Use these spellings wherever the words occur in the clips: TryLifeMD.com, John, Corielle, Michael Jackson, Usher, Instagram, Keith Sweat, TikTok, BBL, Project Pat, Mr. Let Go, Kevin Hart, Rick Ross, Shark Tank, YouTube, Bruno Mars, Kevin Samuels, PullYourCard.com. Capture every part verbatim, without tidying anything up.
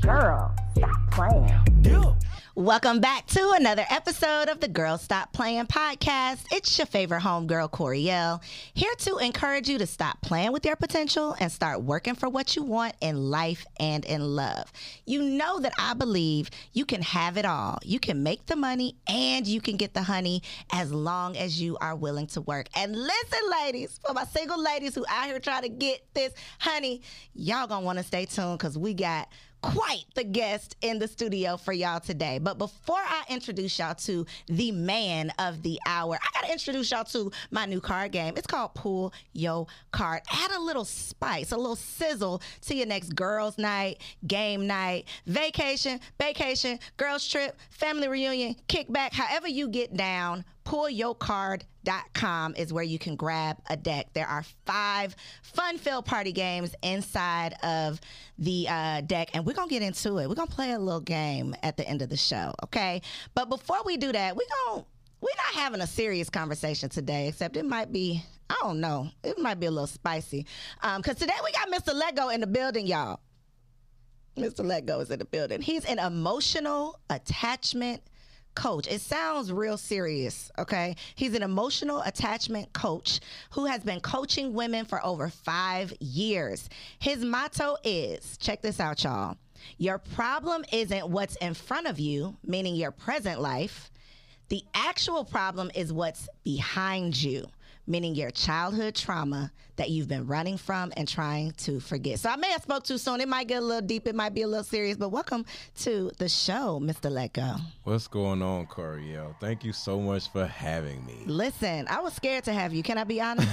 Girl, stop playing. Welcome back to another episode of the Girl Stop Playing podcast. It's your favorite homegirl, Corielle, here to encourage you to stop playing with your potential and start working for what you want in life and in love. You know that I believe you can have it all. You can make the money and you can get the honey as long as you are willing to work. And listen, ladies, for my single ladies who out here trying to get this honey, y'all gonna wanna stay tuned because we got quite the guest in the studio for y'all today. But before I introduce y'all to the man of the hour, I gotta introduce y'all to my new card game. It's called Pull Your Card. Add a little spice, a little sizzle to your next girls' night, game night, vacation, vacation, girls' trip, family reunion, kickback, however you get down. Pull Your Card dot com is where you can grab a deck. There are five fun-filled party games inside of the uh, deck, and we're going to get into it. We're going to play a little game at the end of the show, okay? But before we do that, we're going to we're not having a serious conversation today, except it might be, I don't know, it might be a little spicy. Um, because today we got Mister Let Go in the building, y'all. Mister Let Go is in the building. He's an emotional attachment coach. It sounds real serious, okay? He's an emotional attachment coach who has been coaching women for over five years. His motto is, check this out, y'all. Your problem isn't what's in front of you, meaning your present life. The actual problem is what's behind you, meaning your childhood trauma that you've been running from and trying to forget. So I may have spoke too soon. It might get a little deep. It might be a little serious. But welcome to the show, Mister Let Go. What's going on, Corielle? Thank you so much for having me. Listen, I was scared to have you. Can I be honest?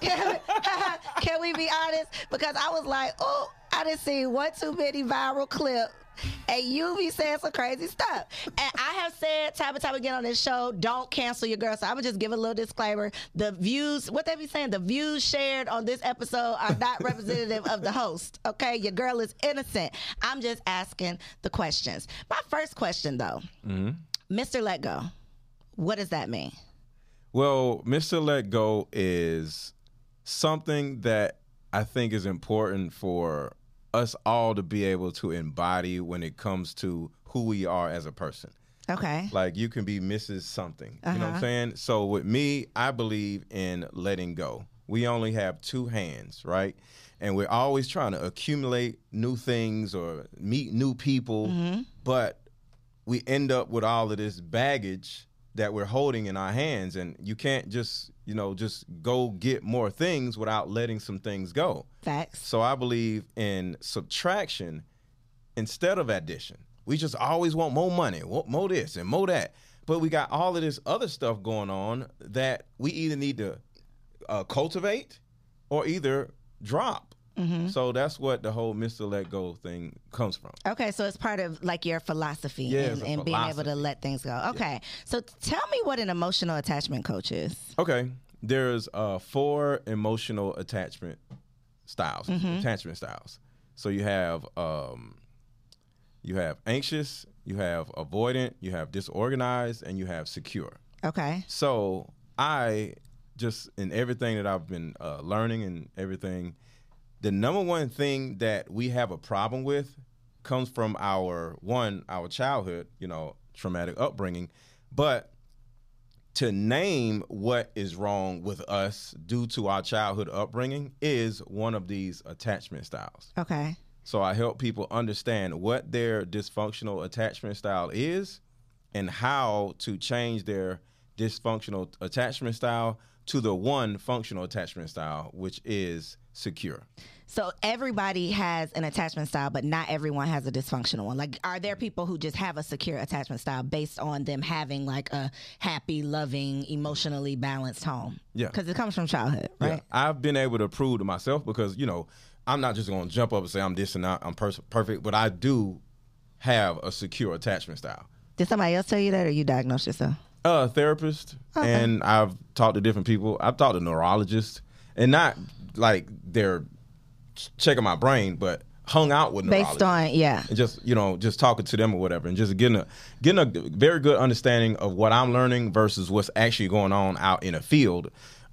Can we, can we be honest? Because I was like, oh, I didn't see one too many viral clips. And you be saying some crazy stuff. And I have said time and time again on this show, don't cancel your girl. So I would just give a little disclaimer. The views, what they be saying, the views shared on this episode are not representative of the host. Okay? Your girl is innocent. I'm just asking the questions. My first question, though, mm-hmm. Mister Let Go, what does that mean? Well, Mister Let Go is something that I think is important for us all to be able to embody when it comes to who we are as a person. Okay. Like you can be Missus Something. Uh-huh. You know what I'm saying? So with me, I believe in letting go. We only have two hands, right? And we're always trying to accumulate new things or meet new people, mm-hmm. but we end up with all of this baggage that we're holding in our hands, and you can't just, you know, just go get more things without letting some things go. Facts. So I believe in subtraction instead of addition. We just always want more money, want more this and more that, but we got all of this other stuff going on that we either need to uh, cultivate or either drop. Mm-hmm. So that's what the whole Mister Let Go thing comes from. Okay, so it's part of like your philosophy yeah, and, and philosophy. Being able to let things go. Okay, yeah. So tell me what an emotional attachment coach is. Okay, there's uh, four emotional attachment styles, mm-hmm. attachment styles. So you have um, you have anxious, you have avoidant, you have disorganized, and you have secure. Okay. So I just, in everything that I've been uh, learning and everything, the number one thing that we have a problem with comes from our, one, our childhood, you know, traumatic upbringing, but to name what is wrong with us due to our childhood upbringing is one of these attachment styles. Okay. So I help people understand what their dysfunctional attachment style is and how to change their dysfunctional attachment style to the one functional attachment style, which is secure. So everybody has an attachment style, but not everyone has a dysfunctional one. Like, are there people who just have a secure attachment style based on them having like a happy, loving, emotionally balanced home? Yeah. Because it comes from childhood, right? Yeah. I've been able to prove to myself because, you know, I'm not just going to jump up and say I'm this and I, I'm pers- perfect, but I do have a secure attachment style. Did somebody else tell you that or you diagnosed yourself? Uh, a therapist. Okay. And I've talked to different people. I've talked to neurologists and not like they're checking my brain, but hung out with neurologists. Based on, yeah. And just, you know, just talking to them or whatever and just getting a getting a very good understanding of what I'm learning versus what's actually going on out in a field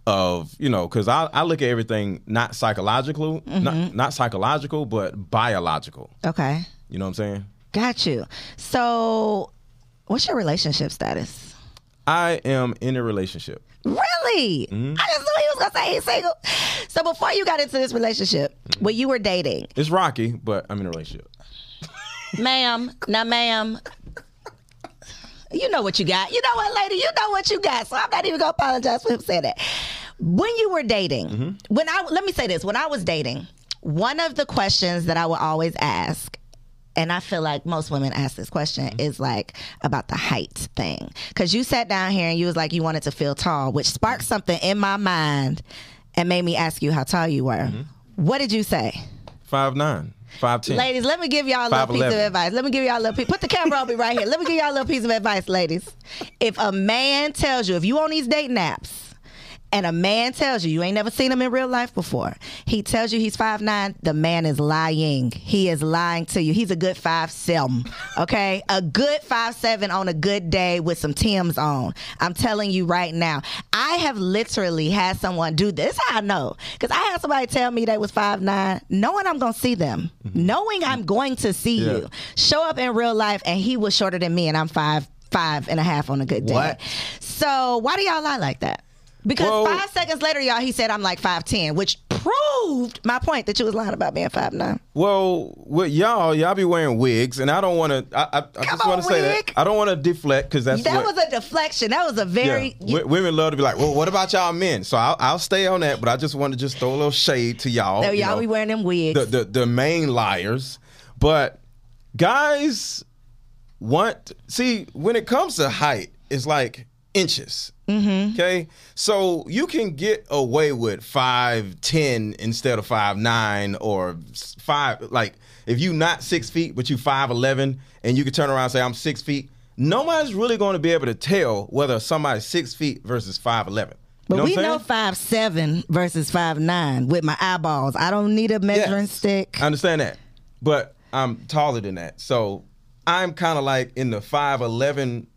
of, you know, because I, I look at everything not psychological, mm-hmm. not, not psychological, but biological. Okay. You know what I'm saying? Got you. So what's your relationship status? I am in a relationship. Really? Mm-hmm. I just knew he was going to say he's single. So before you got into this relationship, mm-hmm. when you were dating. It's rocky, but I'm in a relationship. Ma'am, now ma'am, you know what you got. You know what, lady, you know what you got. So I'm not even going to apologize for him saying that. When you were dating, mm-hmm. when I let me say this. When I was dating, one of the questions that I would always ask, and I feel like most women ask this question, mm-hmm. is like about the height thing. Because you sat down here and you was like you wanted to feel tall, which sparked something in my mind and made me ask you how tall you were. Mm-hmm. What did you say? five nine five ten Ladies, let me give y'all a little piece of advice. Let me give y'all a little piece. Put the camera on me right here. Let me give y'all a little piece of advice, ladies. If a man tells you, if you on these dating apps, and a man tells you, you ain't never seen him in real life before, he tells you he's five nine the man is lying. He is lying to you. He's a good five seven okay? A good five seven on a good day with some Tims on. I'm telling you right now. I have literally had someone do this. I know. Because I had somebody tell me they was five nine knowing I'm going to see them, mm-hmm. knowing I'm going to see yeah. you, show up in real life, and he was shorter than me, and I'm five five and a half on a good what? day. So why do y'all lie like that? Because Whoa. five seconds later, y'all, he said, I'm like five ten which proved my point that you was lying about being five nine Well, with y'all, y'all be wearing wigs, and I don't want to, I, I, I just want to say that. I don't want to deflect, because that's That what, was a deflection. That was a very. Yeah. You, women love to be like, well, what about y'all men? So I'll, I'll stay on that, but I just want to just throw a little shade to y'all. So y'all know, be wearing them wigs. The, the, the main liars. But guys want, see, when it comes to height, it's like inches. Mm-hmm. Okay, so you can get away with five ten instead of five nine or five. Like if you not six feet, but you five eleven, and you can turn around and say I'm six feet. Nobody's really going to be able to tell whether somebody's six feet versus five eleven. But you know we know five seven versus five nine with my eyeballs. I don't need a measuring yes, stick. I understand that, but I'm taller than that, so I'm kind of like in the five eleven.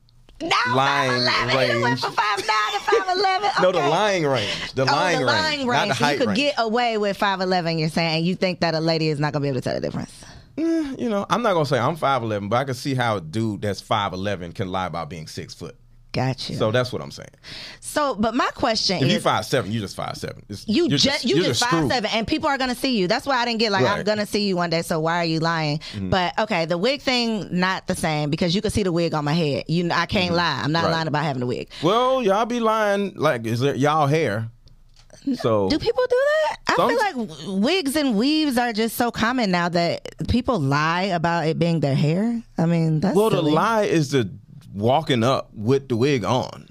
No, lying range. He went from five nine to five eleven Okay. No, the lying range. The oh, lying the range. range. Not the so height you could range. Get away with five eleven you're saying, and you think that a lady is not going to be able to tell the difference. Mm, you know, I'm not going to say I'm five eleven but I can see how a dude that's five eleven can lie about being six foot Got you. So that's what I'm saying. So, but my question if is... If you're five seven you just five seven It's, you you're just, just, you just five seven and people are going to see you. That's why I didn't get like, right. I'm going to see you one day, so why are you lying? Mm-hmm. But, okay, the wig thing, not the same, because you can see the wig on my head. You, I can't mm-hmm. lie. I'm not right. lying about having the wig. Well, y'all be lying, like, is there y'all hair? So do people do that? I some, feel like wigs and weaves are just so common now that people lie about it being their hair. I mean, that's Well, silly. the lie is the... walking up with the wig on.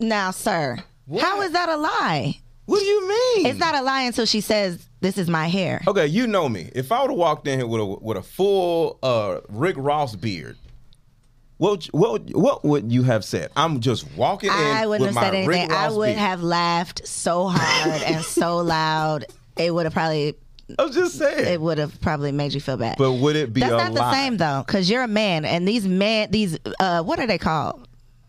Now, sir, what? How is that a lie? What do you mean? It's not a lie until she says, this is my hair. Okay, you know me. If I would have walked in here with a with a full uh, Rick Ross beard, what what what would you have said? I'm just walking in with my Rick Ross beard. I wouldn't have said anything. I would have laughed so hard and so loud. it would have probably... I was just saying. It would have probably made you feel bad. But would it be That's a That's not lie? The same, though, because you're a man, and these man, these, uh, what are they called?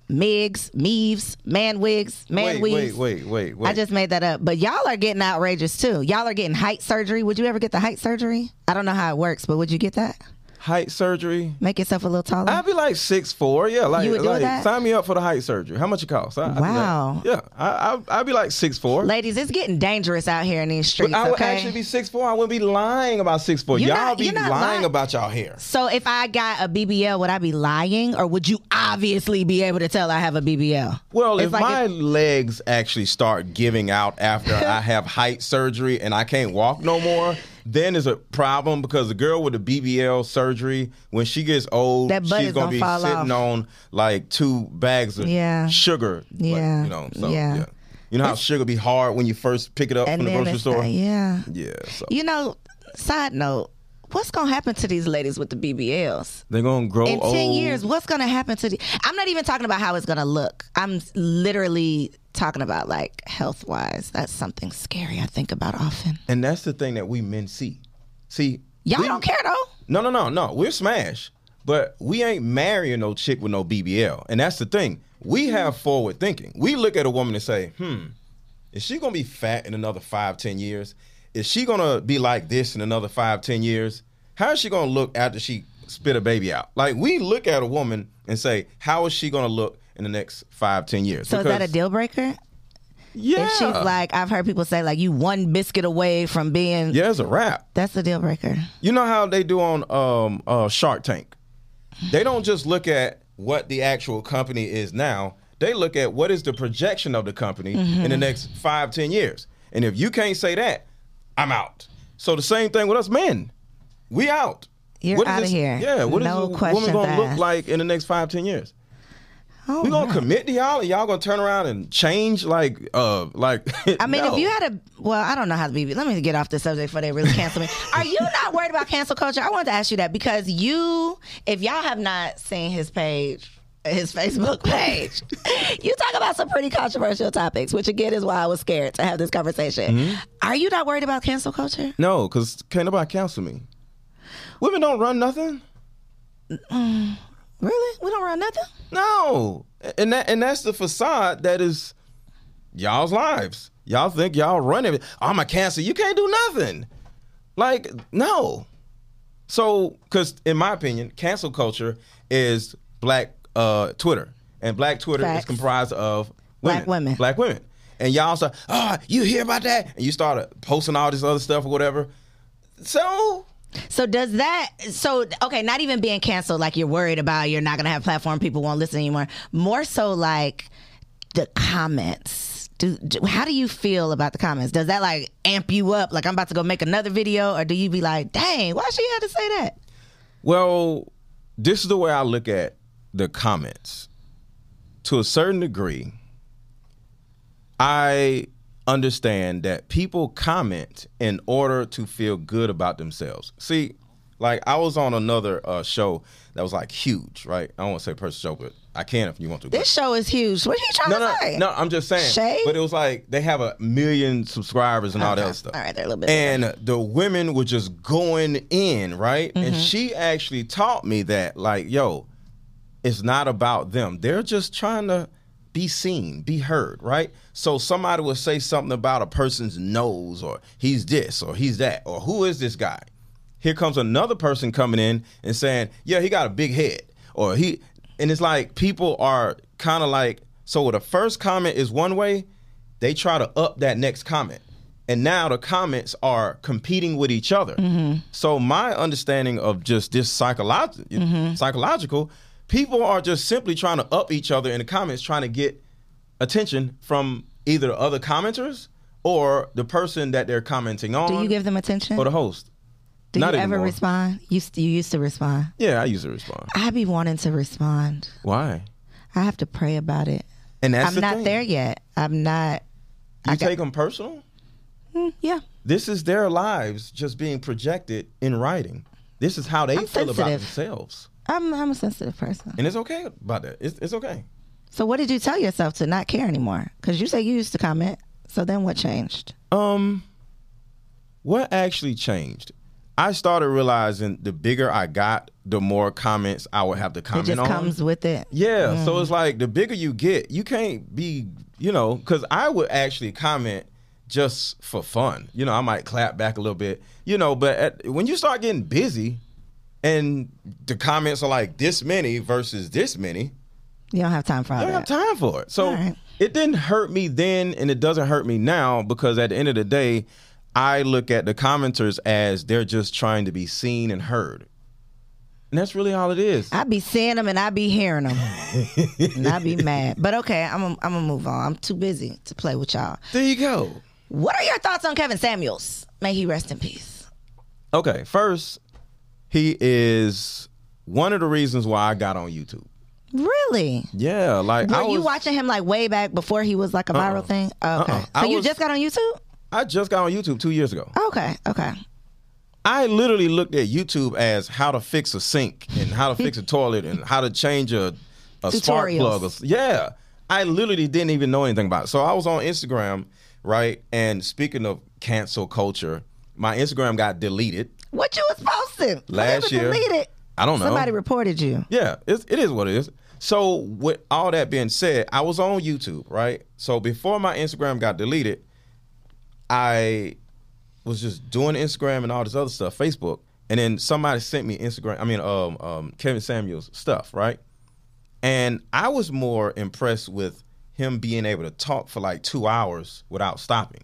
Migs, Meaves, man wigs, man wait, weaves. Wait, wait, wait, wait. I just made that up. But y'all are getting outrageous, too. Y'all are getting height surgery. Would you ever get the height surgery? I don't know how it works, but would you get that? Height surgery? Make yourself a little taller? I'd be like six foot four. Yeah, like, you would do like that? Sign me up for the height surgery. How much it costs? I, wow. I'd like, yeah, I, I, I'd be like six foot four. Ladies, it's getting dangerous out here in these streets, but I would okay? actually be six foot four. I wouldn't be lying about six foot four. Y'all not, be lying, lying about y'all hair. So if I got a B B L, would I be lying? Or would you obviously be able to tell I have a B B L? Well, it's if like my if, legs actually start giving out after I have height surgery and I can't walk no more... Then is a problem because the girl with the B B L surgery, when she gets old, she's gonna, gonna be sitting off. on like two bags of yeah. sugar. Yeah, like, you know, so, yeah. yeah, you know how it's, sugar be hard when you first pick it up from the grocery store. Like, yeah, yeah. So. You know, side note. What's going to happen to these ladies with the B B Ls? They're going to grow old. In ten years, what's going to happen to the... I'm not even talking about how it's going to look. I'm literally talking about, like, health-wise. That's something scary I think about often. And that's the thing that we men see. See... Y'all we, don't care, though. No, no, no, no. We're smashed. But we ain't marrying no chick with no B B L. And that's the thing. We have forward thinking. We look at a woman and say, hmm, is she going to be fat in another five, ten years? Is she going to be like this in another five, ten years? How is she going to look after she spit a baby out? Like, we look at a woman and say, how is she going to look in the next five, ten years? So because, is that a deal breaker? Yeah. If she's like, I've heard people say, like, you one biscuit away from being... Yeah, it's a wrap. That's a deal breaker. You know how they do on um, uh, Shark Tank? They don't just look at what the actual company is now. They look at what is the projection of the company mm-hmm. in the next five, ten years. And if you can't say that, I'm out. So the same thing with us men. We out. You're out of here. Yeah. What no is a woman going to look like in the next five, ten years? Oh, we going to commit to y'all and y'all going to turn around and change like, uh, like. I mean, no. if you had a, well, I don't know how to be, let me get off the subject before they really cancel me. Are you not worried about cancel culture? I wanted to ask you that because you, if y'all have not seen his page, his Facebook page. You talk about some pretty controversial topics, which again is why I was scared to have this conversation. Mm-hmm. Are you not worried about cancel culture? No, because can't nobody cancel me. Women don't run nothing. Mm, really? We don't run nothing? No. And that and that's the facade that is y'all's lives. Y'all think y'all run everything. I'm a cancel. You can't do nothing. Like, no. So, because in my opinion, cancel culture is black Uh, Twitter. And black Twitter Facts. Is comprised of women. Black women. Black women. And y'all start, oh, you hear about that? And you start posting all this other stuff or whatever. So... So does that, so, okay, not even being canceled, like you're worried about, you're not going to have a platform, people won't listen anymore. More so like the comments. Do, do How do you feel about the comments? Does that like amp you up? Like I'm about to go make another video? Or do you be like, dang, why she had to say that? Well, this is the way I look at the comments. To a certain degree, I understand that people comment in order to feel good about themselves. See, like I was on another uh, show that was like huge, right? I don't want to say person show, but I can if you want to. This show is huge. What are you trying no, to no, say? No, I'm just saying. Shade? But it was like they have a million subscribers and okay. all that stuff. All right, they're a little bit. And different. The women were just going in, right? Mm-hmm. And she actually taught me that, like, yo, it's not about them. They're just trying to be seen, be heard, right? So somebody will say something about a person's nose or he's this or he's that or who is this guy? Here comes another person coming in and saying, yeah, he got a big head or he. And it's like people are kind of like, so the first comment is one way, they try to up that next comment. And now the comments are competing with each other. Mm-hmm. So my understanding of just this psychological, mm-hmm. psychological people are just simply trying to up each other in the comments, trying to get attention from either the other commenters or the person that they're commenting on. Do you give them attention? Or the host. Do Not you ever anymore. Respond? You, you used to respond. Yeah, I used to respond. I be wanting to respond. Why? I have to pray about it. And that's I'm the not thing. There yet. I'm not. You I take got, them personal? Mm, yeah. This is their lives just being projected in writing. This is how they I'm feel sensitive. About themselves. I'm I'm a sensitive person. And it's okay about that. It's, it's okay. So what did you tell yourself to not care anymore? Because you say you used to comment. So then what changed? Um, what actually changed? I started realizing the bigger I got, the more comments I would have to comment on. It just on. comes with it. Yeah. Mm. So it's like the bigger you get, you can't be, you know, because I would actually comment just for fun. You know, I might clap back a little bit, you know, but at, when you start getting busy and the comments are like this many versus this many. You don't have time for all that. You don't have time for it. So right. It didn't hurt me then and it doesn't hurt me now because at the end of the day, I look at the commenters as they're just trying to be seen and heard. And that's really all it is. I be seeing them and I be hearing them. And I be mad. But okay, I'm I'm gonna move on. I'm too busy to play with y'all. There you go. What are your thoughts on Kevin Samuels? May he rest in peace. Okay, first, he is one of the reasons why I got on YouTube. Really? Yeah. Like, Were I was, you watching him like way back before he was like a uh-uh. viral thing? Okay. Uh-uh. So you was, just got on YouTube? I just got on YouTube two years ago. Okay, okay. I literally looked at YouTube as how to fix a sink and how to fix a toilet and how to change a, a spark plug. Or, yeah. I literally didn't even know anything about it. So I was on Instagram, right? And speaking of cancel culture, my Instagram got deleted. What you was posting? Last year. Deleted. I don't know. Somebody reported you. Yeah, it's, it is what it is. So with all that being said, I was on YouTube, right? So before my Instagram got deleted, I was just doing Instagram and all this other stuff, Facebook, and then somebody sent me Instagram, I mean, um, um, Kevin Samuels stuff, right? And I was more impressed with him being able to talk for like two hours without stopping.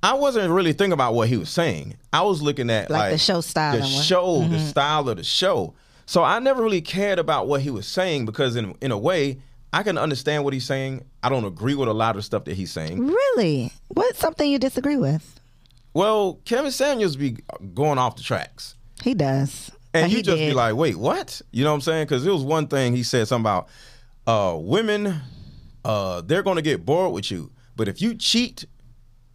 I wasn't really thinking about what he was saying. I was looking at like, like the show style, the show, mm-hmm. the style of the show. So I never really cared about what he was saying because in in a way, I can understand what he's saying. I don't agree with a lot of the stuff that he's saying. Really? What's something you disagree with? Well, Kevin Samuels be going off the tracks. He does. And you just did. Be like, wait, what? You know what I'm saying? Because it was one thing he said something about uh, women, uh, they're going to get bored with you. But if you cheat,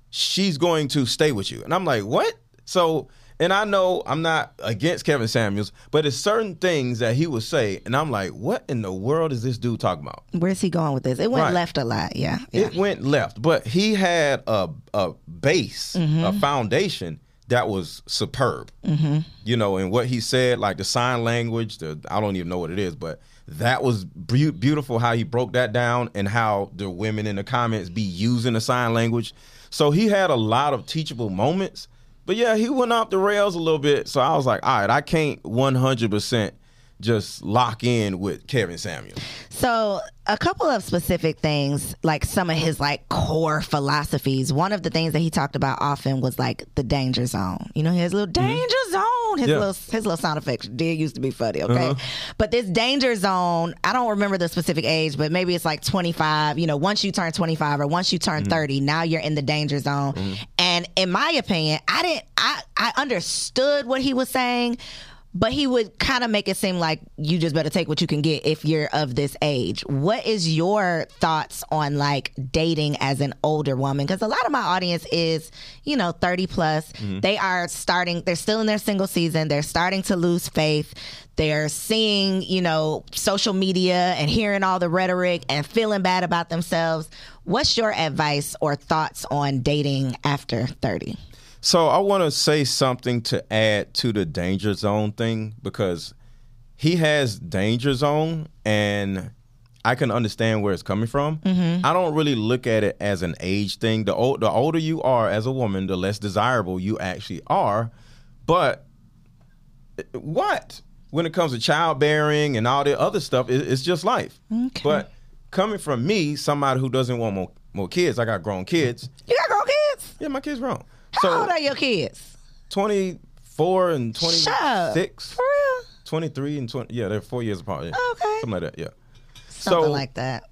she's going to stay with you. And I'm like, what? So, and I know I'm not against Kevin Samuels, but it's certain things that he would say. And I'm like, what in the world is this dude talking about? Where's he going with this? It went right. left a lot. Yeah. yeah. It went left. But he had a, a base, mm-hmm. a foundation that was superb. Mm-hmm. You know, and what he said, like the sign language, the, I don't even know what it is, but that was be- beautiful how he broke that down and how the women in the comments be using the sign language. So he had a lot of teachable moments. But yeah, he went off the rails a little bit. So I was like, all right, I can't one hundred percent just lock in with Kevin Samuels. So a couple of specific things, like some of his like core philosophies. One of the things that he talked about often was like the danger zone. You know, his little danger mm-hmm. zone. His yeah. little his little sound effect did used to be funny, okay? Uh-huh. But this danger zone, I don't remember the specific age, but maybe it's like twenty-five. You know, once you turn twenty-five or once you turn mm-hmm. thirty, now you're in the danger zone. Mm-hmm. And in my opinion, I didn't I, I understood what he was saying. But he would kind of make it seem like you just better take what you can get if you're of this age. What is your thoughts on like dating as an older woman? Because a lot of my audience is, you know, thirty plus. Mm-hmm. They are starting, they're still in their single season. They're starting to lose faith. They're seeing, you know, social media and hearing all the rhetoric and feeling bad about themselves. What's your advice or thoughts on dating after thirty? So I want to say something to add to the danger zone thing because he has danger zone and I can understand where it's coming from. Mm-hmm. I don't really look at it as an age thing. The old, the older you are as a woman, the less desirable you actually are. But what? When it comes to childbearing and all the other stuff, it, it's just life. Okay. But coming from me, somebody who doesn't want more, more kids, I got grown kids. You got grown kids? Yeah, my kids grown. How so, old are your kids? twenty-four and twenty-six. Shut up. For real? twenty-three and twenty. Yeah, they're four years apart. Yeah. Okay. Something like that, yeah. Something so, like that.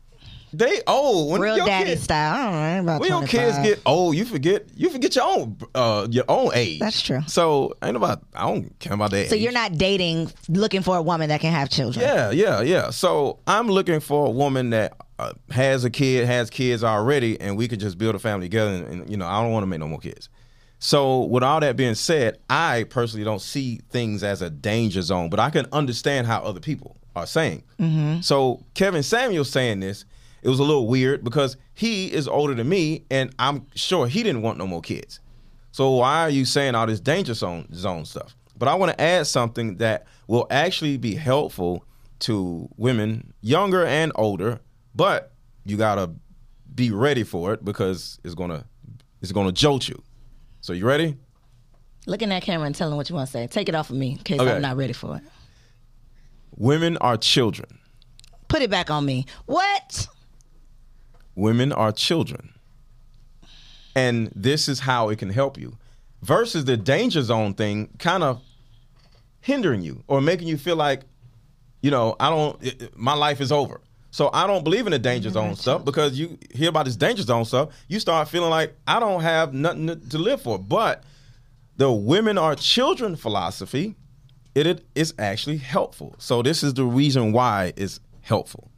They old. When real your daddy kids, style. I don't know. About when twenty-five. Your kids get old, you forget you forget your own uh, your own age. That's true. So ain't about I don't care about that. So age. You're not dating looking for a woman that can have children. Yeah, yeah, yeah. So I'm looking for a woman that uh, has a kid, has kids already, and we could just build a family together. And, and you know, I don't want to make no more kids. So with all that being said, I personally don't see things as a danger zone, but I can understand how other people are saying. Mm-hmm. So Kevin Samuels saying this, it was a little weird because he is older than me, and I'm sure he didn't want no more kids. So why are you saying all this danger zone, zone stuff? But I want to add something that will actually be helpful to women, younger and older, but you got to be ready for it because it's going to it's gonna jolt you. So you ready? Look in that camera and tell them what you want to say. Take it off of me in case okay. I'm not ready for it. Women are children. Put it back on me. What? Women are children. And this is how it can help you. Versus the danger zone thing kind of hindering you or making you feel like, you know, I don't, it, it, my life is over. So I don't believe in the danger zone stuff because you hear about this danger zone stuff, you start feeling like I don't have nothing to, to live for. But the women are children philosophy, it, it is actually helpful. So this is the reason why it's helpful.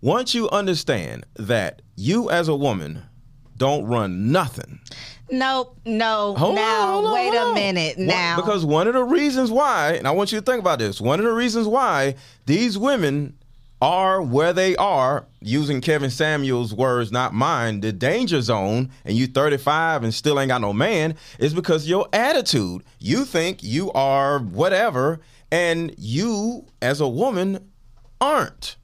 Once you understand that you as a woman don't run nothing. Nope, no, hold now, on, hold on, wait hold a minute, now. One, because one of the reasons why, and I want you to think about this, one of the reasons why these women are where they are, using Kevin Samuels' words, not mine, the danger zone, and you thirty-five and still ain't got no man, is because your attitude. You think you are whatever, and you, as a woman, aren't.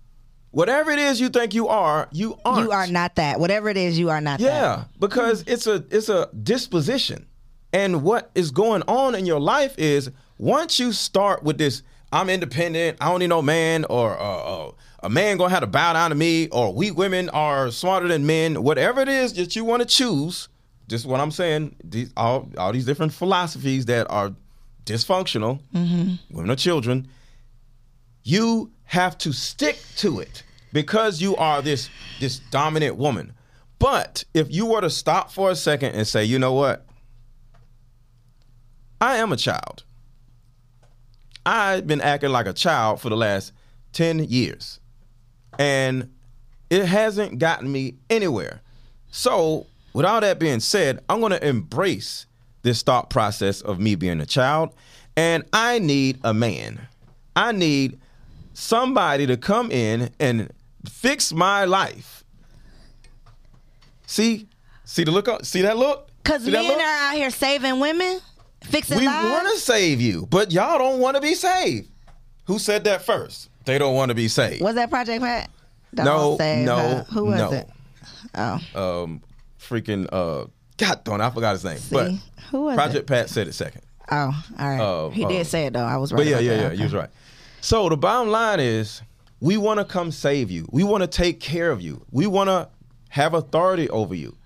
Whatever it is you think you are, you aren't. You are not that. Whatever it is, you are not yeah, that. Yeah, because it's a it's a disposition. And what is going on in your life is, once you start with this, I'm independent, I don't need no man, or uh, uh, a man gonna have to bow down to me, or we women are smarter than men, whatever it is that you want to choose, just what I'm saying, these, all, all these different philosophies that are dysfunctional, mm-hmm. women are children, you have to stick to it because you are this, this dominant woman. But if you were to stop for a second and say, you know what, I am a child. I've been acting like a child for the last ten years, and it hasn't gotten me anywhere. So with all that being said, I'm going to embrace this thought process of me being a child, and I need a man. I need somebody to come in and fix my life. See? See the look? See that look? Because men are out here saving women. Fixing we want to save you, but y'all don't want to be saved. Who said that first? They don't want to be saved. Was that Project Pat? Don't no, save no, her. Who was no. it? Oh, um, freaking uh, God, don't I forgot his name? See, but who was Project it? Pat said it second. Oh, all right. Uh, he uh, did say it though. I was right. But yeah, yeah, that. yeah. Okay. You was right. So the bottom line is, we want to come save you. We want to take care of you. We want to have authority over you.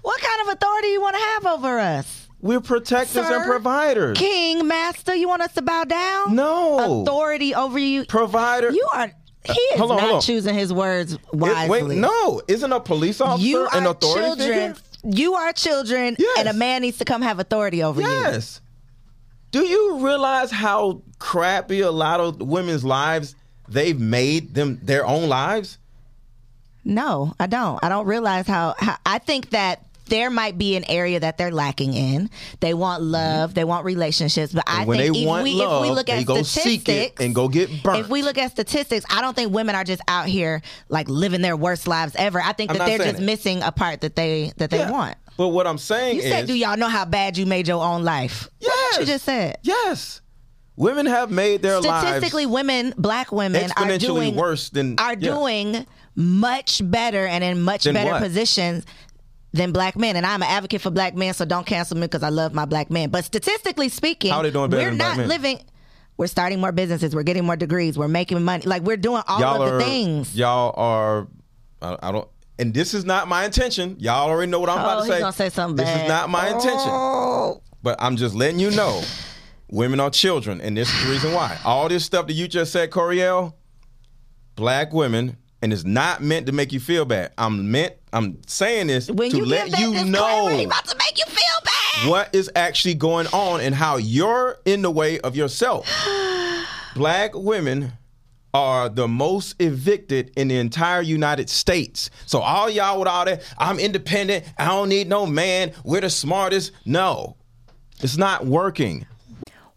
What kind of authority you want to have over us? We're protectors Sir, and providers. King, master, you want us to bow down? No. Authority over you. Provider. You are, he is uh, on, not choosing his words wisely. It, wait, no. Isn't a police officer you an authority children, figure? You are children, yes. and a man needs to come have authority over yes. you. Yes. Do you realize how crappy a lot of women's lives, they've made them their own lives? No, I don't. I don't realize how, how I think that there might be an area that they're lacking in. They want love. They want relationships. But I think if we, love, if we look at go statistics, seek it and go get burnt. If we look at statistics, I don't think women are just out here like living their worst lives ever. I think I'm that they're just it. missing a part that they that they yeah. want. But what I'm saying you is, you said, do y'all know how bad you made your own life? Yes. That's what you just said. Yes. Women have made their statistically, lives statistically. Women, black women, are doing worse than are yeah. doing much better and in much than better what? positions. Than black men, and I'm an advocate for black men, so don't cancel me because I love my black men. But statistically speaking, How they doing better we're than not black men? living. We're starting more businesses. We're getting more degrees. We're making money. Like we're doing all y'all of are, the things. Y'all are. I, I don't. And this is not my intention. Y'all already know what I'm oh, about to say. He's gonna say something this bad. This is not my oh. intention. But I'm just letting you know, women are children, and this is the reason why. All this stuff that you just said, Corielle, black women. And it's not meant to make you feel bad. I'm meant. I'm saying this when to you let you know he about to make you feel bad. What is actually going on and how you're in the way of yourself. Black women are the most evicted in the entire United States. So all y'all with all that, I'm independent. I don't need no man. We're the smartest. No, it's not working.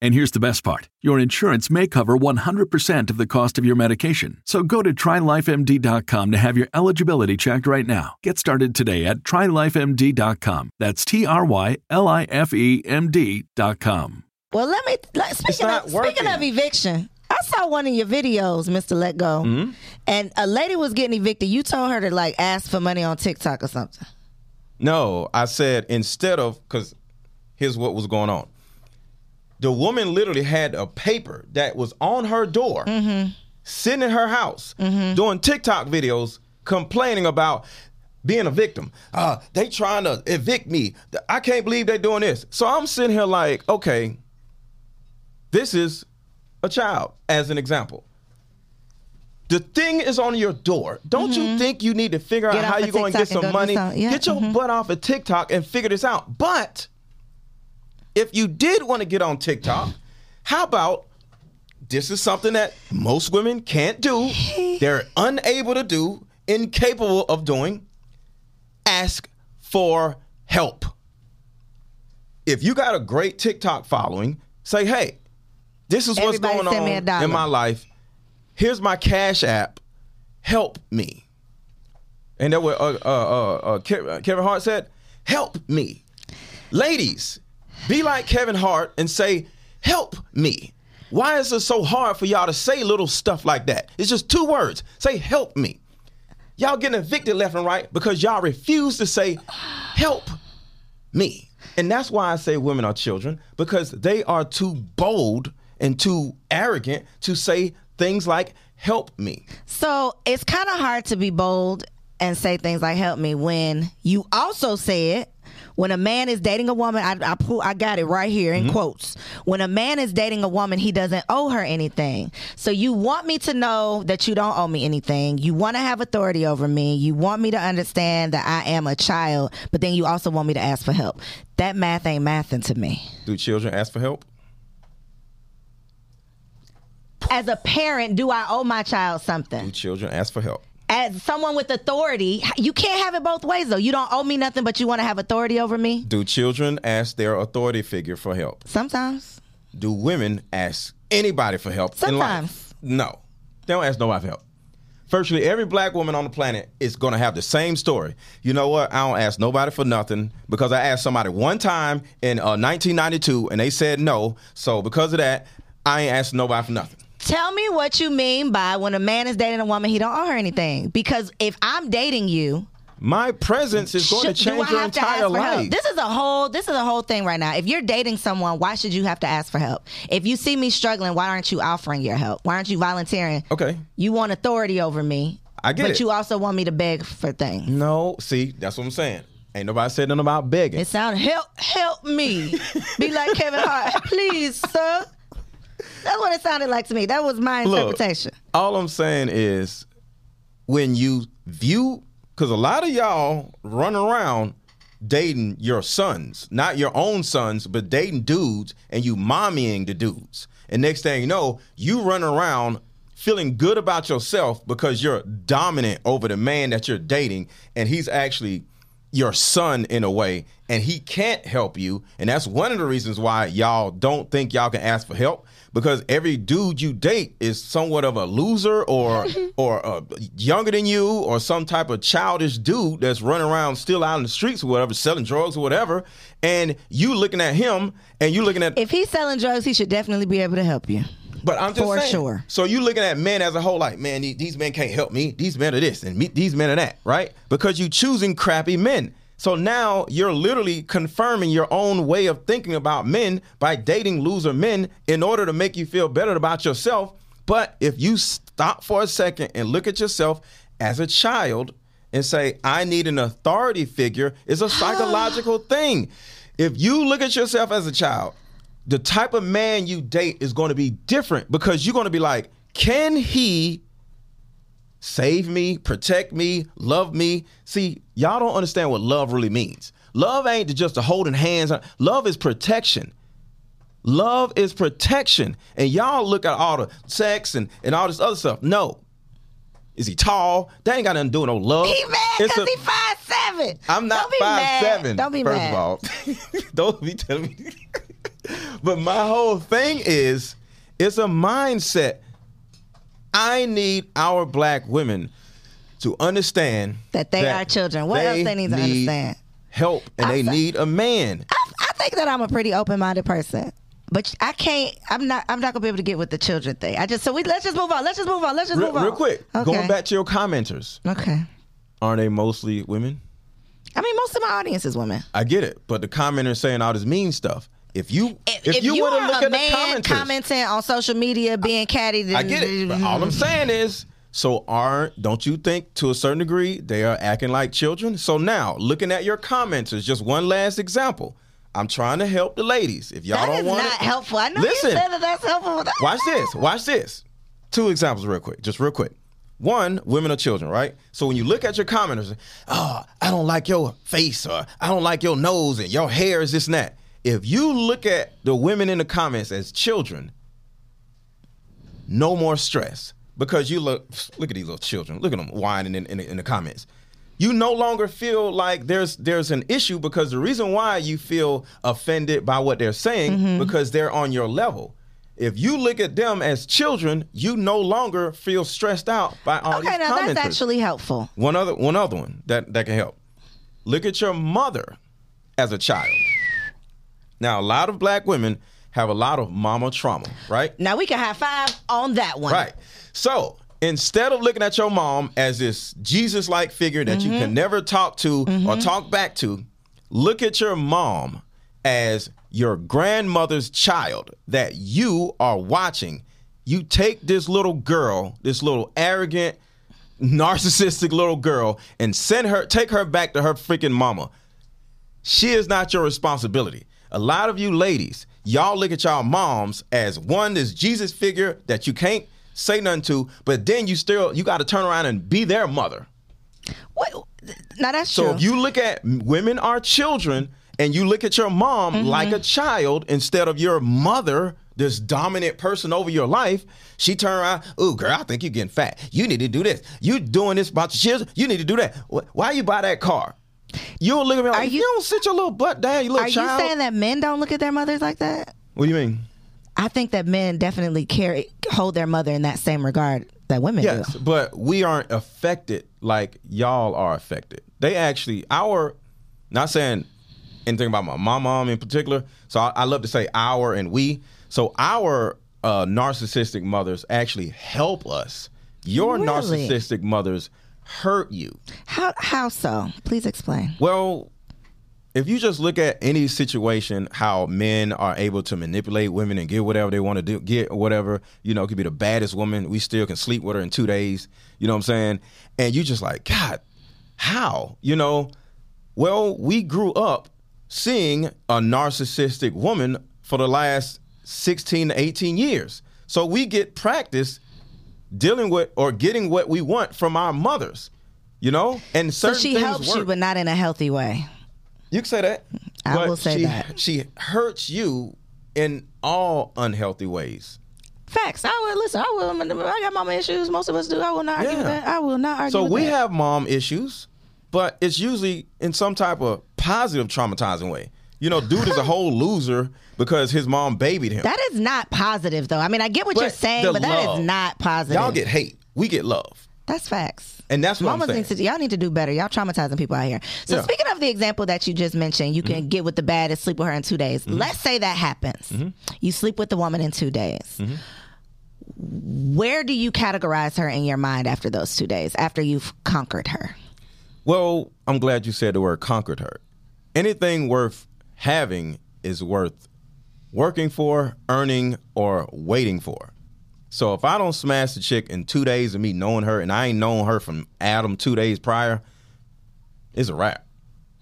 And here's the best part. Your insurance may cover one hundred percent of the cost of your medication. So go to Try Life M D dot com to have your eligibility checked right now. Get started today at Try Life M D dot com. That's T R Y L I F E M D dot com. Well, let me, let, speaking, of, speaking of eviction, I saw one of your videos, Mister Let Go, mm-hmm. and a lady was getting evicted. You told her to like ask for money on TikTok or something. No, I said instead of, because here's what was going on. The woman literally had a paper that was on her door, mm-hmm. sitting in her house, mm-hmm. doing TikTok videos, complaining about being a victim. Uh, they trying to evict me. I can't believe they're doing this. So I'm sitting here like, okay, this is a child, as an example. The thing is on your door. Don't mm-hmm. you think you need to figure get out how you're going to get some go money? Yeah. Get your mm-hmm. butt off of TikTok and figure this out. But if you did want to get on TikTok, how about this is something that most women can't do, they're unable to do, incapable of doing, ask for help. If you got a great TikTok following, say, hey, this is what's Everybody going on in my life. Here's my Cash App. Help me. And that what uh, uh, uh, uh, Kevin Hart said, help me. Ladies, be like Kevin Hart and say, help me. Why is it so hard for y'all to say little stuff like that? It's just two words. Say, help me. Y'all getting evicted left and right because y'all refuse to say, help me. And that's why I say women are children, because they are too bold and too arrogant to say things like, help me. So it's kind of hard to be bold and say things like, help me, when you also say it. When a man is dating a woman, I, I, I got it right here in mm-hmm. quotes. When a man is dating a woman, he doesn't owe her anything. So you want me to know that you don't owe me anything. You want to have authority over me. You want me to understand that I am a child, but then you also want me to ask for help. That math ain't mathing to me. Do children ask for help? As a parent, do I owe my child something? Do children ask for help? As someone with authority, you can't have it both ways, though. You don't owe me nothing, but you want to have authority over me? Do children ask their authority figure for help? Sometimes. Do women ask anybody for help? Sometimes. In life? No. They don't ask nobody for help. Virtually every black woman on the planet is going to have the same story. You know what? I don't ask nobody for nothing because I asked somebody one time in uh, nineteen ninety-two, and they said no. So because of that, I ain't asked nobody for nothing. Tell me what you mean by when a man is dating a woman, he don't owe her anything. Because if I'm dating you, my presence is going should, to change your entire life. This is a whole this is a whole thing right now. If you're dating someone, why should you have to ask for help? If you see me struggling, why aren't you offering your help? Why aren't you volunteering? Okay. You want authority over me. I get but it. But you also want me to beg for things. No, see, that's what I'm saying. Ain't nobody said nothing about begging. It sounds help help me. Be like Kevin Hart. Please, sir. That's what it sounded like to me. That was my interpretation. Look, all I'm saying is when you view Because a lot of y'all run around dating your sons, not your own sons, but dating dudes, and you mommying the dudes. And next thing you know, you run around feeling good about yourself because you're dominant over the man that you're dating, and he's actually your son in a way, and he can't help you. And that's one of the reasons why y'all don't think y'all can ask for help, because every dude you date is somewhat of a loser or or uh, younger than you or some type of childish dude that's running around still out in the streets or whatever, selling drugs or whatever. And you looking at him and you looking at... If he's selling drugs, he should definitely be able to help you. But I'm just for saying. Sure. So you looking at men as a whole, like, man, these men can't help me. These men are this and me, these men are that, right? Because you choosing crappy men. So now you're literally confirming your own way of thinking about men by dating loser men in order to make you feel better about yourself. But if you stop for a second and look at yourself as a child and say, I need an authority figure, is a psychological thing. If you look at yourself as a child, the type of man you date is going to be different, because you're going to be like, can he save me, protect me, love me? See, y'all don't understand what love really means. Love ain't just a holding hands. Love is protection. Love is protection. And y'all look at all the sex and, and all this other stuff. No. Is he tall? That ain't got nothing to do with no love. He mad because he five seven. I'm not five seven. Don't be mad. First of all, don't be telling me. But my whole thing is, it's a mindset. I need our black women to understand that they that are children. What else they need to need understand? Help, and I'm they so, need a man. I, I think that I'm a pretty open-minded person, but I can't. I'm not. I'm not gonna be able to get with the children thing. I just so we let's just move on. Let's just move on. Let's just real, move on. Real quick, okay. Going back to your commenters. Okay. Aren't they mostly women? I mean, most of my audience is women. I get it, but the commenters saying all this mean stuff. If you if, if you, you want to look at the comments, commenting on social media, being catty, then I get it. But all I'm saying is, so aren't don't you think to a certain degree they are acting like children? So now looking at your comments is just one last example. I'm trying to help the ladies. If y'all that don't is want not it, helpful. I know listen, you said that that's helpful. Watch this. Watch this. Two examples, real quick. Just real quick. One, women are children, right? So when you look at your commenters, oh, I don't like your face, or I don't like your nose, and your hair is this and that. If you look at the women in the comments as children, no more stress. Because you look, look at these little children. Look at them whining in, in, in the comments. You no longer feel like there's there's an issue, because the reason why you feel offended by what they're saying, mm-hmm. because they're on your level. If you look at them as children, you no longer feel stressed out by all okay, these now commenters. That's actually helpful. One other, one other one that, that can help. Look at your mother as a child. Now, a lot of black women have a lot of mama trauma, right? Now, we can high five on that one. Right. So, instead of looking at your mom as this Jesus-like figure that mm-hmm. you can never talk to mm-hmm. or talk back to, look at your mom as your grandmother's child that you are watching. You take this little girl, this little arrogant, narcissistic little girl, and send her, take her back to her freaking mama. She is not your responsibility. A lot of you ladies, y'all look at y'all moms as one, this Jesus figure that you can't say nothing to, but then you still, you got to turn around and be their mother. What? Now that's so true. So if you look at women are children and you look at your mom mm-hmm. like a child instead of your mother, this dominant person over your life, she turned around, ooh, girl, I think you're getting fat. You need to do this. You doing this about your children. You need to do that. Why you buy that car? You'll look at me like, you, you don't sit your little butt down, you little are child. Are you saying that men don't look at their mothers like that? What do you mean? I think that men definitely carry hold their mother in that same regard that women yes, do. Yes, but we aren't affected like y'all are affected. They actually, our, not saying anything about my, my mom in particular, so I, I love to say our and we. So our uh, narcissistic mothers actually help us. Your really? narcissistic mothers hurt you. How how so? Please explain. Well, if you just look at any situation, how men are able to manipulate women and get whatever they want to do, get whatever, you know, it could be the baddest woman. We still can sleep with her in two days. You know what I'm saying? And you just like, God, how? You know, well, we grew up seeing a narcissistic woman for the last sixteen to eighteen years. So we get practice dealing with or getting what we want from our mothers. You know? And certain so she things helps work. You, but not in a healthy way. You can say that. I but will say she, that. She hurts you in all unhealthy ways. Facts. I will listen. I will. I got mama issues. Most of us do. I will not argue yeah. with that. I will not argue. So with we that. have mom issues, but it's usually in some type of positive traumatizing way. You know, dude is a whole loser because his mom babied him. That is not positive, though. I mean, I get what but you're saying, but that love. is not positive. Y'all get hate. We get love. That's facts. And that's what Mama I'm saying. Thinks y'all need to do better. Y'all traumatizing people out here. So yeah. speaking of the example that you just mentioned, you can mm-hmm. get with the bad and sleep with her in two days. Mm-hmm. Let's say that happens. Mm-hmm. You sleep with the woman in two days. Mm-hmm. Where do you categorize her in your mind after those two days, after you've conquered her? Well, I'm glad you said the word conquered her. Anything worth having is worth working for, earning, or waiting for. So if I don't smash the chick in two days of me knowing her, and I ain't known her from Adam two days prior, it's a wrap.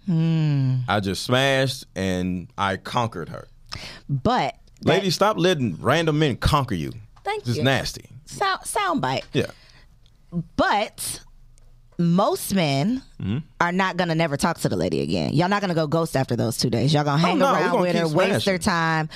Hmm. I just smashed and I conquered her. But that, ladies, stop letting random men conquer you. Thank you. It's nasty. Sound soundbite. Yeah. But most men mm-hmm. are not going to never talk to the lady again. Y'all not going to go ghost after those two days. Y'all going to hang oh, no, around with her, smashing. waste their time.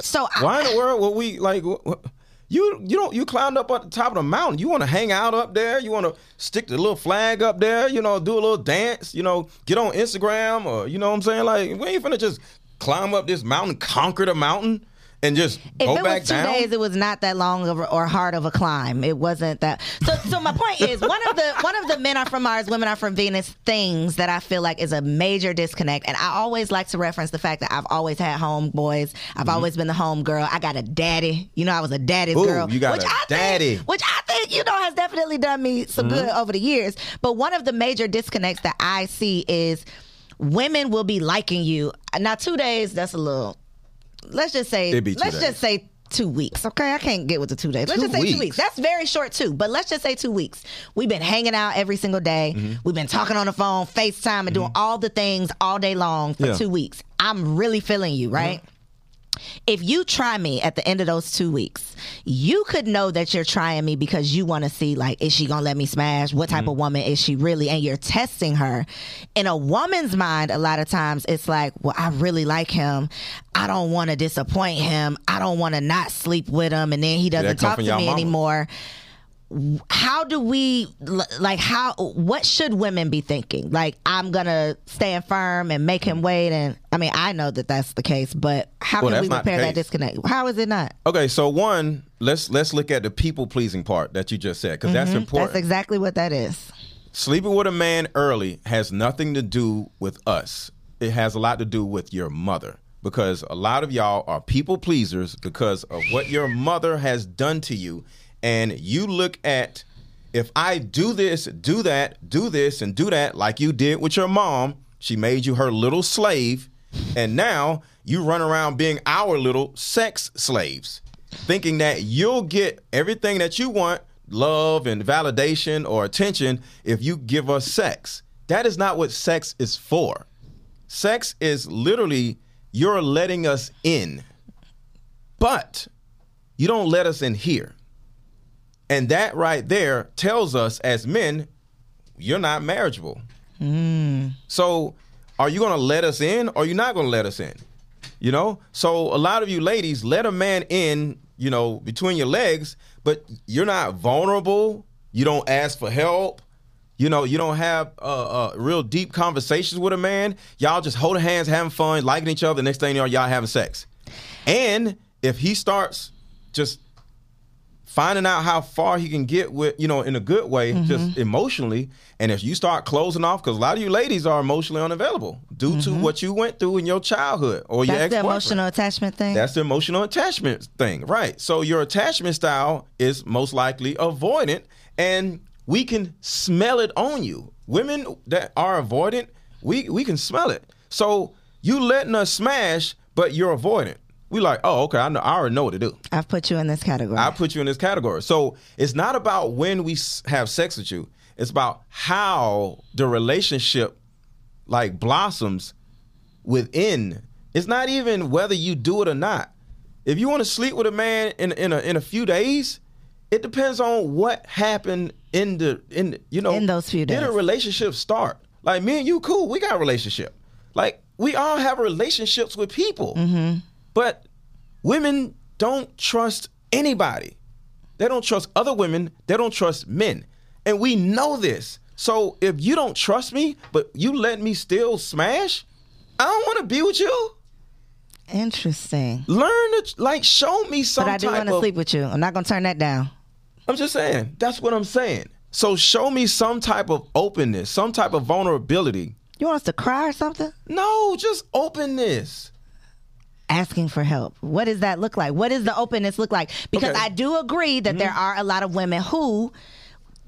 So Why I, in the world would we, like... What, You you don't you climbed up at the top of the mountain. You want to hang out up there. You want to stick the little flag up there. You know, do a little dance. You know, get on Instagram or you know what I'm saying. Like we ain't finna just climb up this mountain, conquer the mountain, and just if go back down. If it was two days, it was not that long of, or hard of a climb. It wasn't that. So so my point is one of the one of the men are from Mars, women are from Venus things that I feel like is a major disconnect. And I always like to reference the fact that I've always had home boys. I've mm-hmm. always been the home girl. I got a daddy. You know, I was a daddy's Ooh, girl. You got which a I daddy. Think, which I think you know has definitely done me some mm-hmm. good over the years. But one of the major disconnects that I see is women will be liking you. Now two days, that's a little. Let's just say let's days. just say two weeks, okay? I can't get with the two days. Let's two just say weeks. two weeks. That's very short, too, but let's just say two weeks. We've been hanging out every single day. Mm-hmm. We've been talking on the phone, FaceTime, and mm-hmm. doing all the things all day long for yeah. two weeks. I'm really feeling you, right? Mm-hmm. If you try me at the end of those two weeks, you could know that you're trying me because you want to see, like, is she going to let me smash? What type mm-hmm. of woman is she really? And you're testing her. In a woman's mind, a lot of times it's like, well, I really like him. I don't want to disappoint him. I don't want to not sleep with him. And then he doesn't talk to me mama. anymore. How do we, like, how, what should women be thinking? Like, I'm going to stand firm and make him wait. And I mean, I know that that's the case, but how well, can we repair that disconnect? How is it not? Okay. So one, let's, let's look at the people pleasing part that you just said, cause mm-hmm. that's important. That's exactly what that is. Sleeping with a man early has nothing to do with us. It has a lot to do with your mother, because a lot of y'all are people pleasers because of what your mother has done to you. And you look at, if I do this, do that, do this, and do that, like you did with your mom, she made you her little slave, and now you run around being our little sex slaves, thinking that you'll get everything that you want, love and validation or attention, if you give us sex. That is not what sex is for. Sex is literally, you're letting us in, but you don't let us in here. And that right there tells us as men, you're not marriageable. Mm. So are you going to let us in or are you not going to let us in? You know, so a lot of you ladies let a man in, you know, between your legs, but you're not vulnerable. You don't ask for help. You know, you don't have uh, uh, real deep conversations with a man. Y'all just holding hands, having fun, liking each other. The next thing you know, y'all having sex. And if he starts just finding out how far he can get with, you know, in a good way, mm-hmm. just emotionally. And if you start closing off, because a lot of you ladies are emotionally unavailable due mm-hmm. to what you went through in your childhood or That's your ex-boyfriend. That's the emotional attachment thing. That's the emotional attachment thing, right. So your attachment style is most likely avoidant, and we can smell it on you. Women that are avoidant, we, we can smell it. So you letting us smash, but you're avoidant. We like, oh, okay, I know, I already know what to do. I've put you in this category. I put you in this category. So it's not about when we have sex with you. It's about how the relationship, like, blossoms within. It's not even whether you do it or not. If you want to sleep with a man in in a, in a few days, It depends on what happened in the, in the, you know, in those few days. Did a relationship start? Like, me and you, cool, we got a relationship. Like, we all have relationships with people. Mm-hmm. But women don't trust anybody. They don't trust other women. They don't trust men. And we know this. So if you don't trust me, but you let me still smash, I don't want to be with you. Interesting. Learn to, like, show me some type of... But I do want to sleep with you. I'm not going to turn that down. I'm just saying. That's what I'm saying. So show me some type of openness, some type of vulnerability. You want us to cry or something? No, just openness. Asking for help. What does that look like? What does the openness look like? Because okay. I do agree that mm-hmm. there are a lot of women who...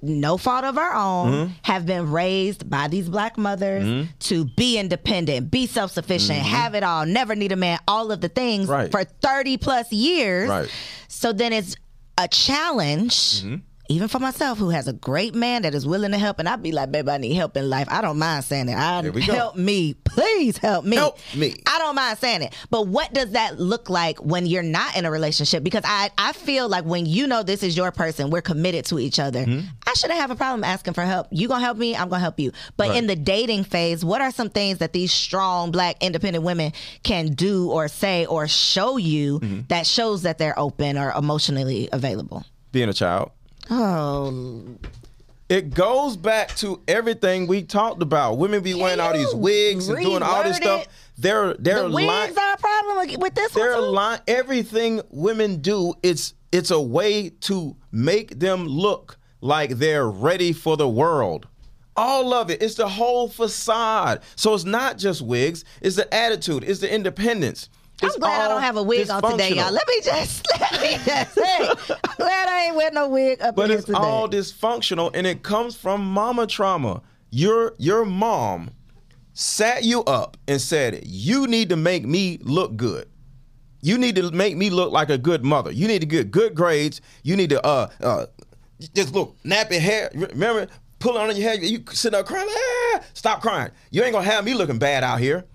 no fault of our own, mm-hmm. have been raised by these black mothers mm-hmm. to be independent, be self-sufficient, mm-hmm. have it all, never need a man, all of the things right. for thirty plus years. Right. So then it's a challenge, mm-hmm. even for myself, who has a great man that is willing to help. And I'd be like, babe, I need help in life. I don't mind saying it. I, help me. Please help me. Help me. I don't mind saying it. But what does that look like when you're not in a relationship? Because I, I feel like when you know this is your person, we're committed to each other. Mm-hmm. I shouldn't have a problem asking for help. You going to help me? I'm going to help you. But right. in the dating phase, what are some things that these strong black independent women can do or say or show you mm-hmm. that shows that they're open or emotionally available? Being a child. Oh, it goes back to everything we talked about. Women be wearing all these wigs and doing all this stuff. They're they're the wigs are a problem with this one too? They're lying. Everything women do, it's it's a way to make them look like they're ready for the world. All of it. It's the whole facade. So it's not just wigs. It's the attitude. It's the independence. I'm it's glad I don't have a wig on today, y'all. Let me just, let me just say, I'm glad I ain't wearing no wig up but here today. But it's all dysfunctional, and it comes from mama trauma. Your your mom sat you up and said, you need to make me look good. You need to make me look like a good mother. You need to get good grades. You need to uh uh just look, nappy hair. Remember, pulling on your hair, you sitting up crying. Ah, stop crying. You ain't going to have me looking bad out here.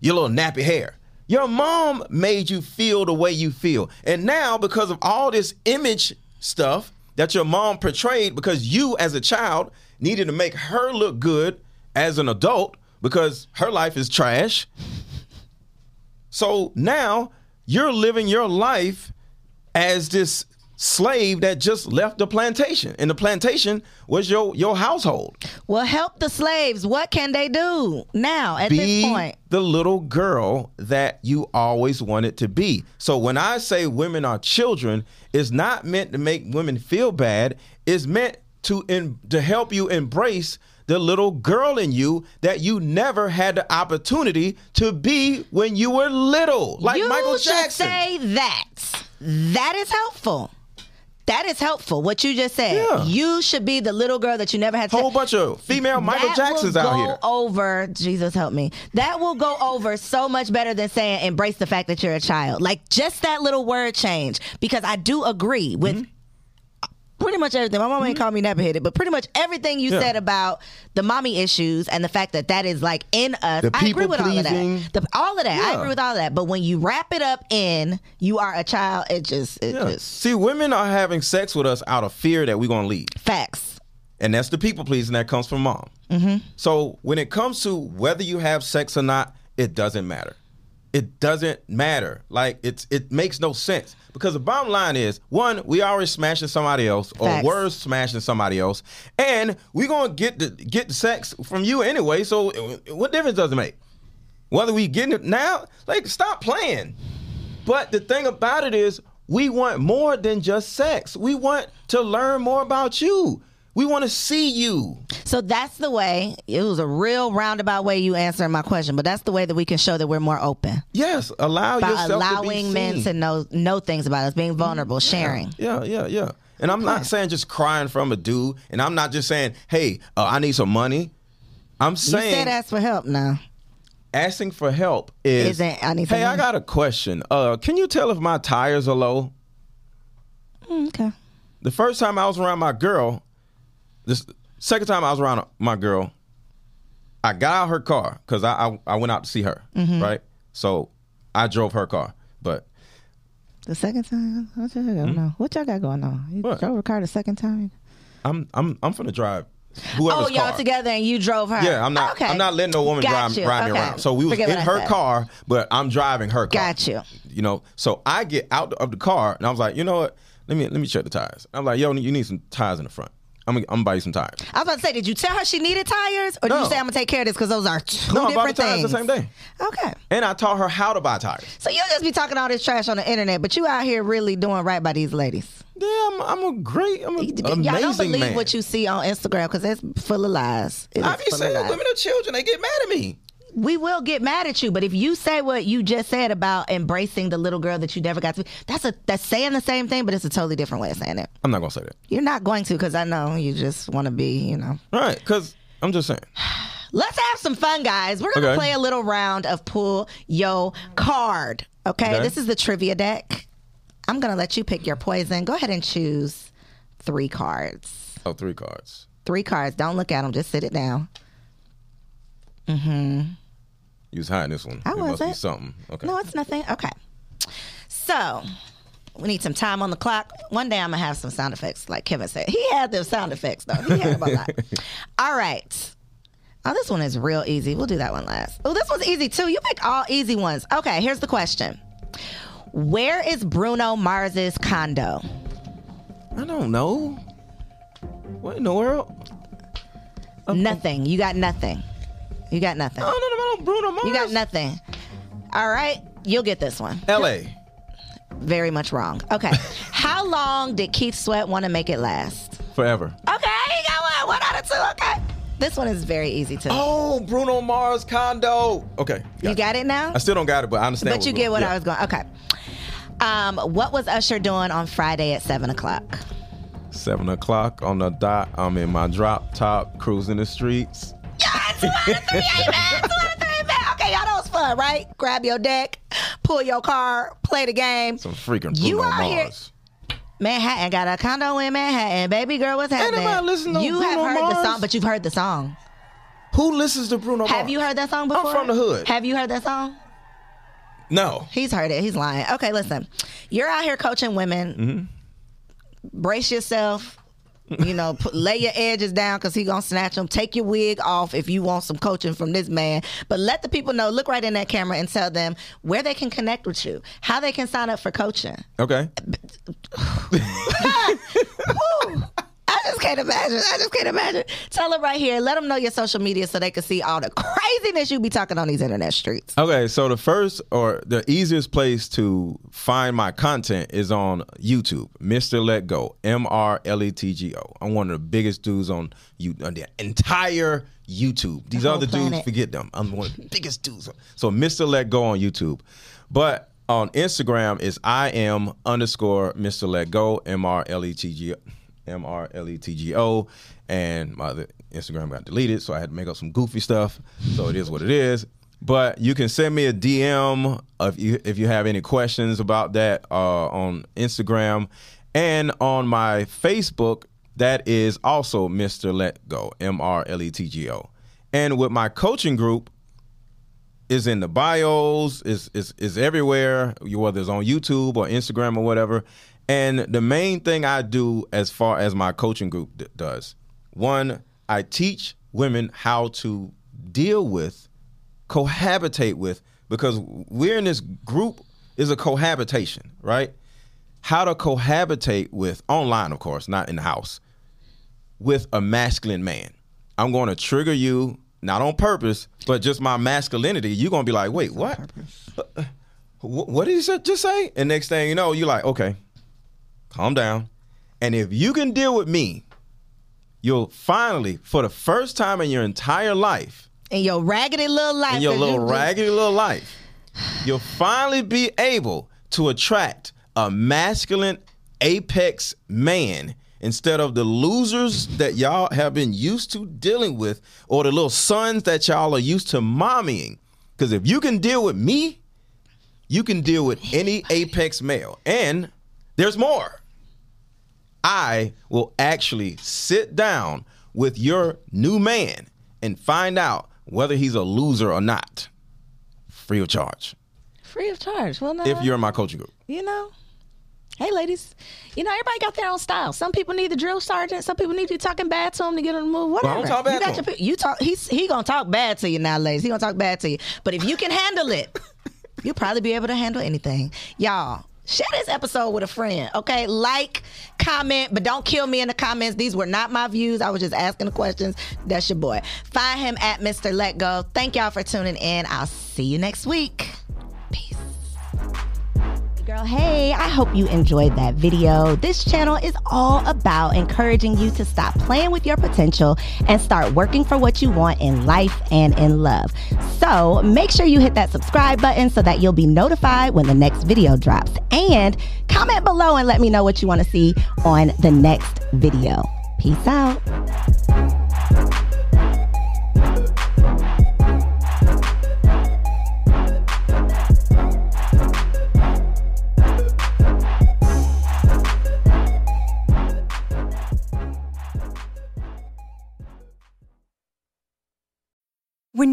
Your little nappy hair. Your mom made you feel the way you feel. And now, because of all this image stuff that your mom portrayed, because you as a child needed to make her look good as an adult because her life is trash. So now you're living your life as this slave that just left the plantation, and the plantation was your your household. Well, help the slaves. What can they do now at be this point? The little girl that you always wanted to be. So when I say women are children, it's not meant to make women feel bad. It's meant to in, to help you embrace the little girl in you that you never had the opportunity to be when you were little, like you Michael Jackson. You should say that. That is helpful. That is helpful, what you just said. Yeah. You should be the little girl that you never had to. Whole bunch of female Michael that Jacksons will go out here. Over, Jesus help me. That will go over so much better than saying embrace the fact that you're a child. Like, just that little word change. Because I do agree with mm-hmm. pretty much everything. My mama mm-hmm. ain't called me nappy-headed, but pretty much everything you yeah. said about the mommy issues and the fact that that is, like, in us. The I agree with all of that. The, all of that. Yeah. I agree with all of that. But when you wrap it up in you are a child, it just... It yeah. just... See, women are having sex with us out of fear that we're going to leave. Facts. And that's the people pleasing that comes from mom. Mm-hmm. So when it comes to whether you have sex or not, it doesn't matter. It doesn't matter. Like, it's it makes no sense. Because the bottom line is, one, we already smashing somebody else, or Facts. We're smashing somebody else, and we're going to get the get the sex from you anyway, so what difference does it make? Whether we getting it now, like, stop playing. But the thing about it is, we want more than just sex. We want to learn more about you. We want to see you. So that's the way. It was a real roundabout way you answering my question, but that's the way that we can show that we're more open. Yes, allow by yourself allowing to be men seen. To know know things about us, being vulnerable, yeah, sharing. Yeah, yeah, yeah. And I'm okay. not saying just crying from a dude, and I'm not just saying, hey, uh, I need some money. I'm saying you said ask for help now. Asking for help is Isn't, I need some hey, money. I got a question. Uh, can you tell if my tires are low? Mm, okay. The first time I was around my girl. The second time I was around my girl, I got out her car because I, I I went out to see her, mm-hmm. right? So I drove her car. But The second time? What y'all got going mm-hmm. on? What y'all got going on? You what? Drove her car the second time? I'm I'm I'm finna drive whoever's oh, y'all car. Together and you drove her? Yeah, I'm not okay. I'm not letting no woman got drive, you. drive okay. me around. So we was Forget in her said. car, but I'm driving her car. Got you. You know, so I get out of the car and I was like, you know what? Let me let me check the tires. I'm like, yo, you need some tires in the front. I'm gonna, I'm gonna buy you some tires. I was about to say, did you tell her she needed tires, or no. did you say I'm gonna take care of this because those are two no, different things? No, I bought the tires the same day. Okay. And I taught her how to buy tires. So you'll just be talking all this trash on the internet, but you out here really doing right by these ladies. Yeah, I'm, I'm a great, I'm a amazing man. Y'all don't believe man. What you see on Instagram because it's full of lies. It I be saying women are children; they get mad at me. We will get mad at you, but if you say what you just said about embracing the little girl that you never got to be, that's a that's saying the same thing, but it's a totally different way of saying it. I'm not going to say that. You're not going to, because I know you just want to be, you know. Right, because I'm just saying. Let's have some fun, guys. We're going to okay. play a little round of Pull Your Card, okay? okay? This is the trivia deck. I'm going to let you pick your poison. Go ahead and choose three cards. Oh, three cards. Three cards. Don't look at them. Just sit it down. Mm-hmm. You was high in this one. I wasn't. It must be something. Okay. No, it's nothing. Okay. So, we need some time on the clock. One day I'm going to have some sound effects, like Kevin said. He had them sound effects, though. He had them a lot. All right. Oh, this one is real easy. We'll do that one last. Oh, this one's easy, too. You picked all easy ones. Okay, here's the question. Where is Bruno Mars's condo? I don't know. What in the world? I'm, nothing. I'm... You got nothing. You got nothing. I don't know about Bruno Mars. You got nothing. All right. You'll get this one. L A Very much wrong. Okay. How long did Keith Sweat want to make it last? Forever. Okay. He got one. One out of two. Okay. This one is very easy, too. Oh, Bruno Mars condo. Okay. Got you got it. it now? I still don't got it, but I understand. But you get what yeah. I was going. Okay. Um, what was Usher doing on Friday at seven o'clock? seven o'clock on the dot. I'm in my drop top cruising the streets. Two out of three, amen. Two out of three, amen. Okay, y'all, that was fun, right? Grab your deck, pull your card, play the game. Some freaking Bruno you out Mars. Here, Manhattan got a condo in Manhattan. Baby girl, what's happening? Ain't nobody listening to Bruno Mars. You have heard the song, but you've heard the song. Who listens to Bruno Mars? Have you heard that song before? I'm from the hood. Have you heard that song? No. He's heard it. He's lying. Okay, listen. You're out here coaching women. Mm-hmm. Brace yourself. You know, put, lay your edges down because he going to snatch them. Take your wig off if you want some coaching from this man. But let the people know, look right in that camera and tell them where they can connect with you, how they can sign up for coaching. Okay. I just can't imagine. I just can't imagine. Tell them right here. Let them know your social media so they can see all the craziness you be talking on these internet streets. Okay, so the first or the easiest place to find my content is on YouTube, Mister Let Go, M R L E T G O. I'm one of the biggest dudes on, you, on the entire YouTube. These other planet. dudes, forget them. I'm one of the biggest dudes. So Mister Let Go on YouTube. But on Instagram is I am underscore Mister Let Go, M R L E T G O. M R L E T G O, and my other Instagram got deleted, so I had to make up some goofy stuff, so it is what it is. But you can send me a D M if you, if you have any questions about that uh, on Instagram. And on my Facebook, that is also Mister Let Go, M R L E T G O. And with my coaching group, is in the bios, is is is everywhere, whether it's on YouTube or Instagram or whatever. And the main thing I do as far as my coaching group d- does, one, I teach women how to deal with, cohabitate with, because we're in this group is a cohabitation, right? How to cohabitate with, online, of course, not in the house, with a masculine man. I'm going to trigger you, not on purpose, but just my masculinity. You're going to be like, wait, what? What did you just say? And next thing you know, you're like, okay. Calm down. And if you can deal with me, you'll finally, for the first time in your entire life. In your raggedy little life. In your little you raggedy do. little life. You'll finally be able to attract a masculine apex man instead of the losers that y'all have been used to dealing with or the little sons that y'all are used to mommying. Because if you can deal with me, you can deal with any apex male. And there's more. I will actually sit down with your new man and find out whether he's a loser or not. Free of charge. Free of charge. Well, no. If you're in my coaching group. You know, Hey, ladies, you know, everybody got their own style. Some people need the drill sergeant. Some people need you talking bad to them to get them to move. Whatever. Well, I don't talk bad you, got your, you talk. He's he gonna talk bad to you now, ladies. He gonna talk bad to you. But if you can handle it, you'll probably be able to handle anything, y'all. Share this episode with a friend, okay? Like, comment, but don't kill me in the comments. These were not my views. I was just asking the questions. That's your boy. Find him at Mister Let Go. Thank y'all for tuning in. I'll see you next week. Peace. Girl, hey, I hope you enjoyed that video. This channel is all about encouraging you to stop playing with your potential and start working for what you want in life and in love. So make sure you hit that subscribe button so that you'll be notified when the next video drops. And comment below and let me know what you want to see on the next video. Peace out. When